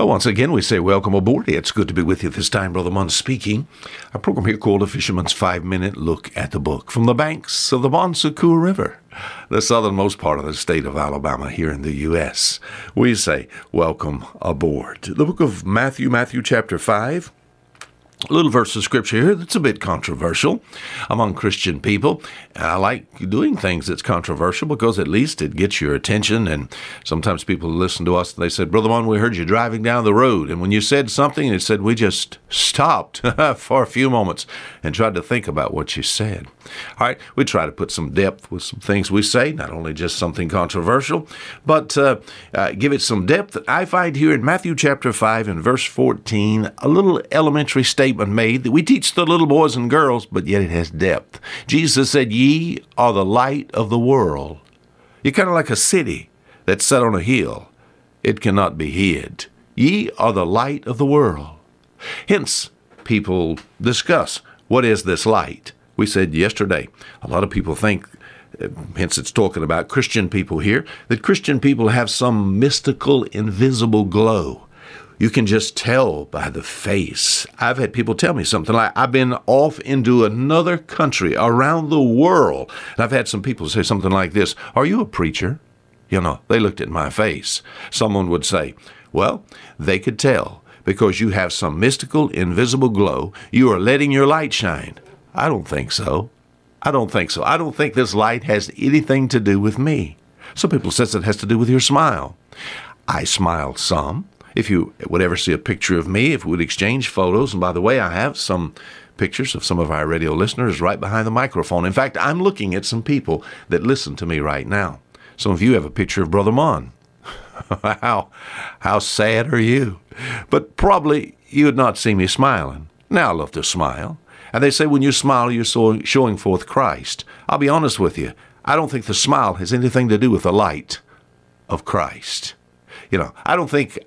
Well, once again, we say welcome aboard. It's good to be with you this time, Brother Munn speaking. A program here called A Fisherman's 5-Minute Look at the Book from the banks of the Bon Secours River, the southernmost part of the state of Alabama here in the U.S. We say welcome aboard. The book of Matthew chapter 5. A little verse of scripture here that's a bit controversial among Christian people. I like doing things that's controversial because at least it gets your attention. And sometimes people listen to us and they said, Brother Munn, we heard you driving down the road. And when you said something, it said we just stopped for a few moments and tried to think about what you said. All right, we try to put some depth with some things we say, not only just something controversial, but give it some depth. I find here in Matthew chapter 5 and verse 14 a little elementary statement made that we teach the little boys and girls, but yet it has depth. Jesus said, ye are the light of the world. You're kind of like a city that's set on a hill. It cannot be hid. Ye are the light of the world. Hence, people discuss, what is this light? We said yesterday, a lot of people think, hence it's talking about Christian people here, that Christian people have some mystical, invisible glow. You can just tell by the face. I've had people tell me something like, I've been off into another country around the world. And I've had some people say something like this, are you a preacher? You know, they looked at my face. Someone would say, well, they could tell because you have some mystical, invisible glow. You are letting your light shine. I don't think so. I don't think this light has anything to do with me. Some people says it has to do with your smile. I smile some. If you would ever see a picture of me, if we would exchange photos, and by the way, I have some pictures of some of our radio listeners right behind the microphone. In fact, I'm looking at some people that listen to me right now. Some of you have a picture of Brother Munn. How sad are you? But probably you would not see me smiling. Now I love to smile. And they say when you smile, you're showing forth Christ. I'll be honest with you. I don't think the smile has anything to do with the light of Christ. You know, I don't think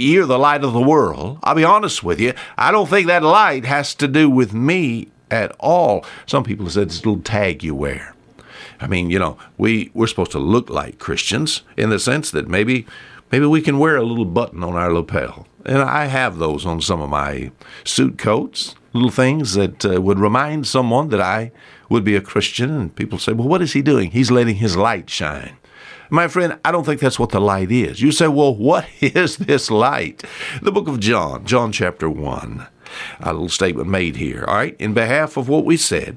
you're the light of the world. I'll be honest with you. I don't think that light has to do with me at all. Some people said it's a little tag you wear. I mean, you know, we're supposed to look like Christians in the sense that maybe we can wear a little button on our lapel. And I have those on some of my suit coats, little things that would remind someone that I would be a Christian. And people say, well, what is he doing? He's letting his light shine. My friend, I don't think that's what the light is. You say, well, what is this light? The book of John chapter 1, a little statement made here, all right? In behalf of what we said,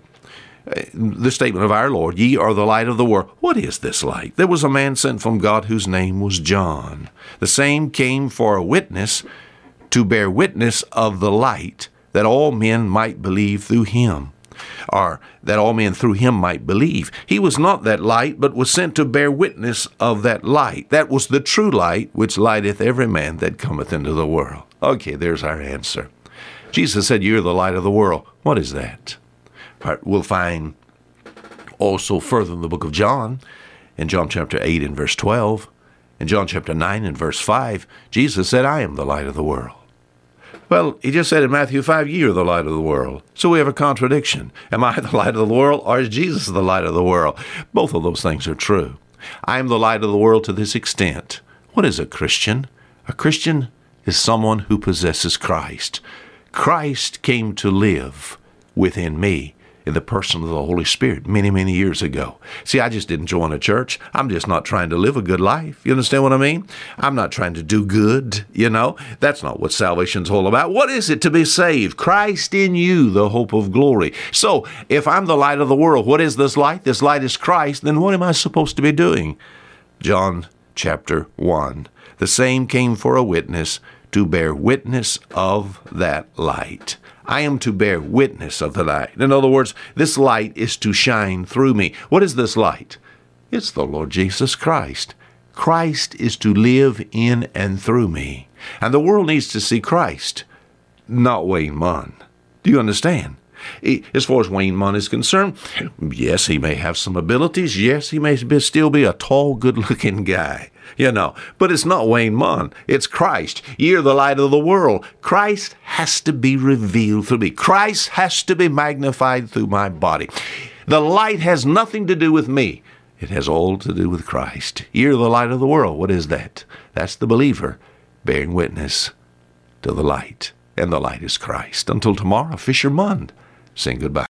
the statement of our Lord, ye are the light of the world. What is this light? There was a man sent from God whose name was John. The same came for a witness to bear witness of the light that all men might believe through him. Or that all men through him might believe. He was not that light, but was sent to bear witness of that light. That was the true light, which lighteth every man that cometh into the world. Okay, there's our answer. Jesus said, you're the light of the world. What is that? Right, we'll find also further in the book of John, in John chapter 8 and verse 12, in John chapter 9 and verse 5, Jesus said, I am the light of the world. Well, he just said in Matthew 5, ye are the light of the world. So we have a contradiction. Am I the light of the world, or is Jesus the light of the world? Both of those things are true. I am the light of the world to this extent. What is a Christian? A Christian is someone who possesses Christ. Christ came to live within me in the person of the Holy Spirit many, many years ago. See, I just didn't join a church. I'm just not trying to live a good life. You understand what I mean? I'm not trying to do good, you know. That's not what salvation's all about. What is it to be saved? Christ in you, the hope of glory. So if I'm the light of the world, what is this light? This light is Christ. Then what am I supposed to be doing? John chapter 1. The same came for a witness to bear witness of that light. I am to bear witness of the light. In other words, this light is to shine through me. What is this light? It's the Lord Jesus Christ. Christ is to live in and through me. And the world needs to see Christ, not Wayne Munn. Do you understand? As far as Wayne Munn is concerned, yes, he may have some abilities. Yes, he may still be a tall, good-looking guy, you know. But it's not Wayne Munn. It's Christ. You're the light of the world. Christ has to be revealed through me. Christ has to be magnified through my body. The light has nothing to do with me. It has all to do with Christ. You're the light of the world. What is that? That's the believer bearing witness to the light, and the light is Christ. Until tomorrow, Fisher Mund, saying goodbye.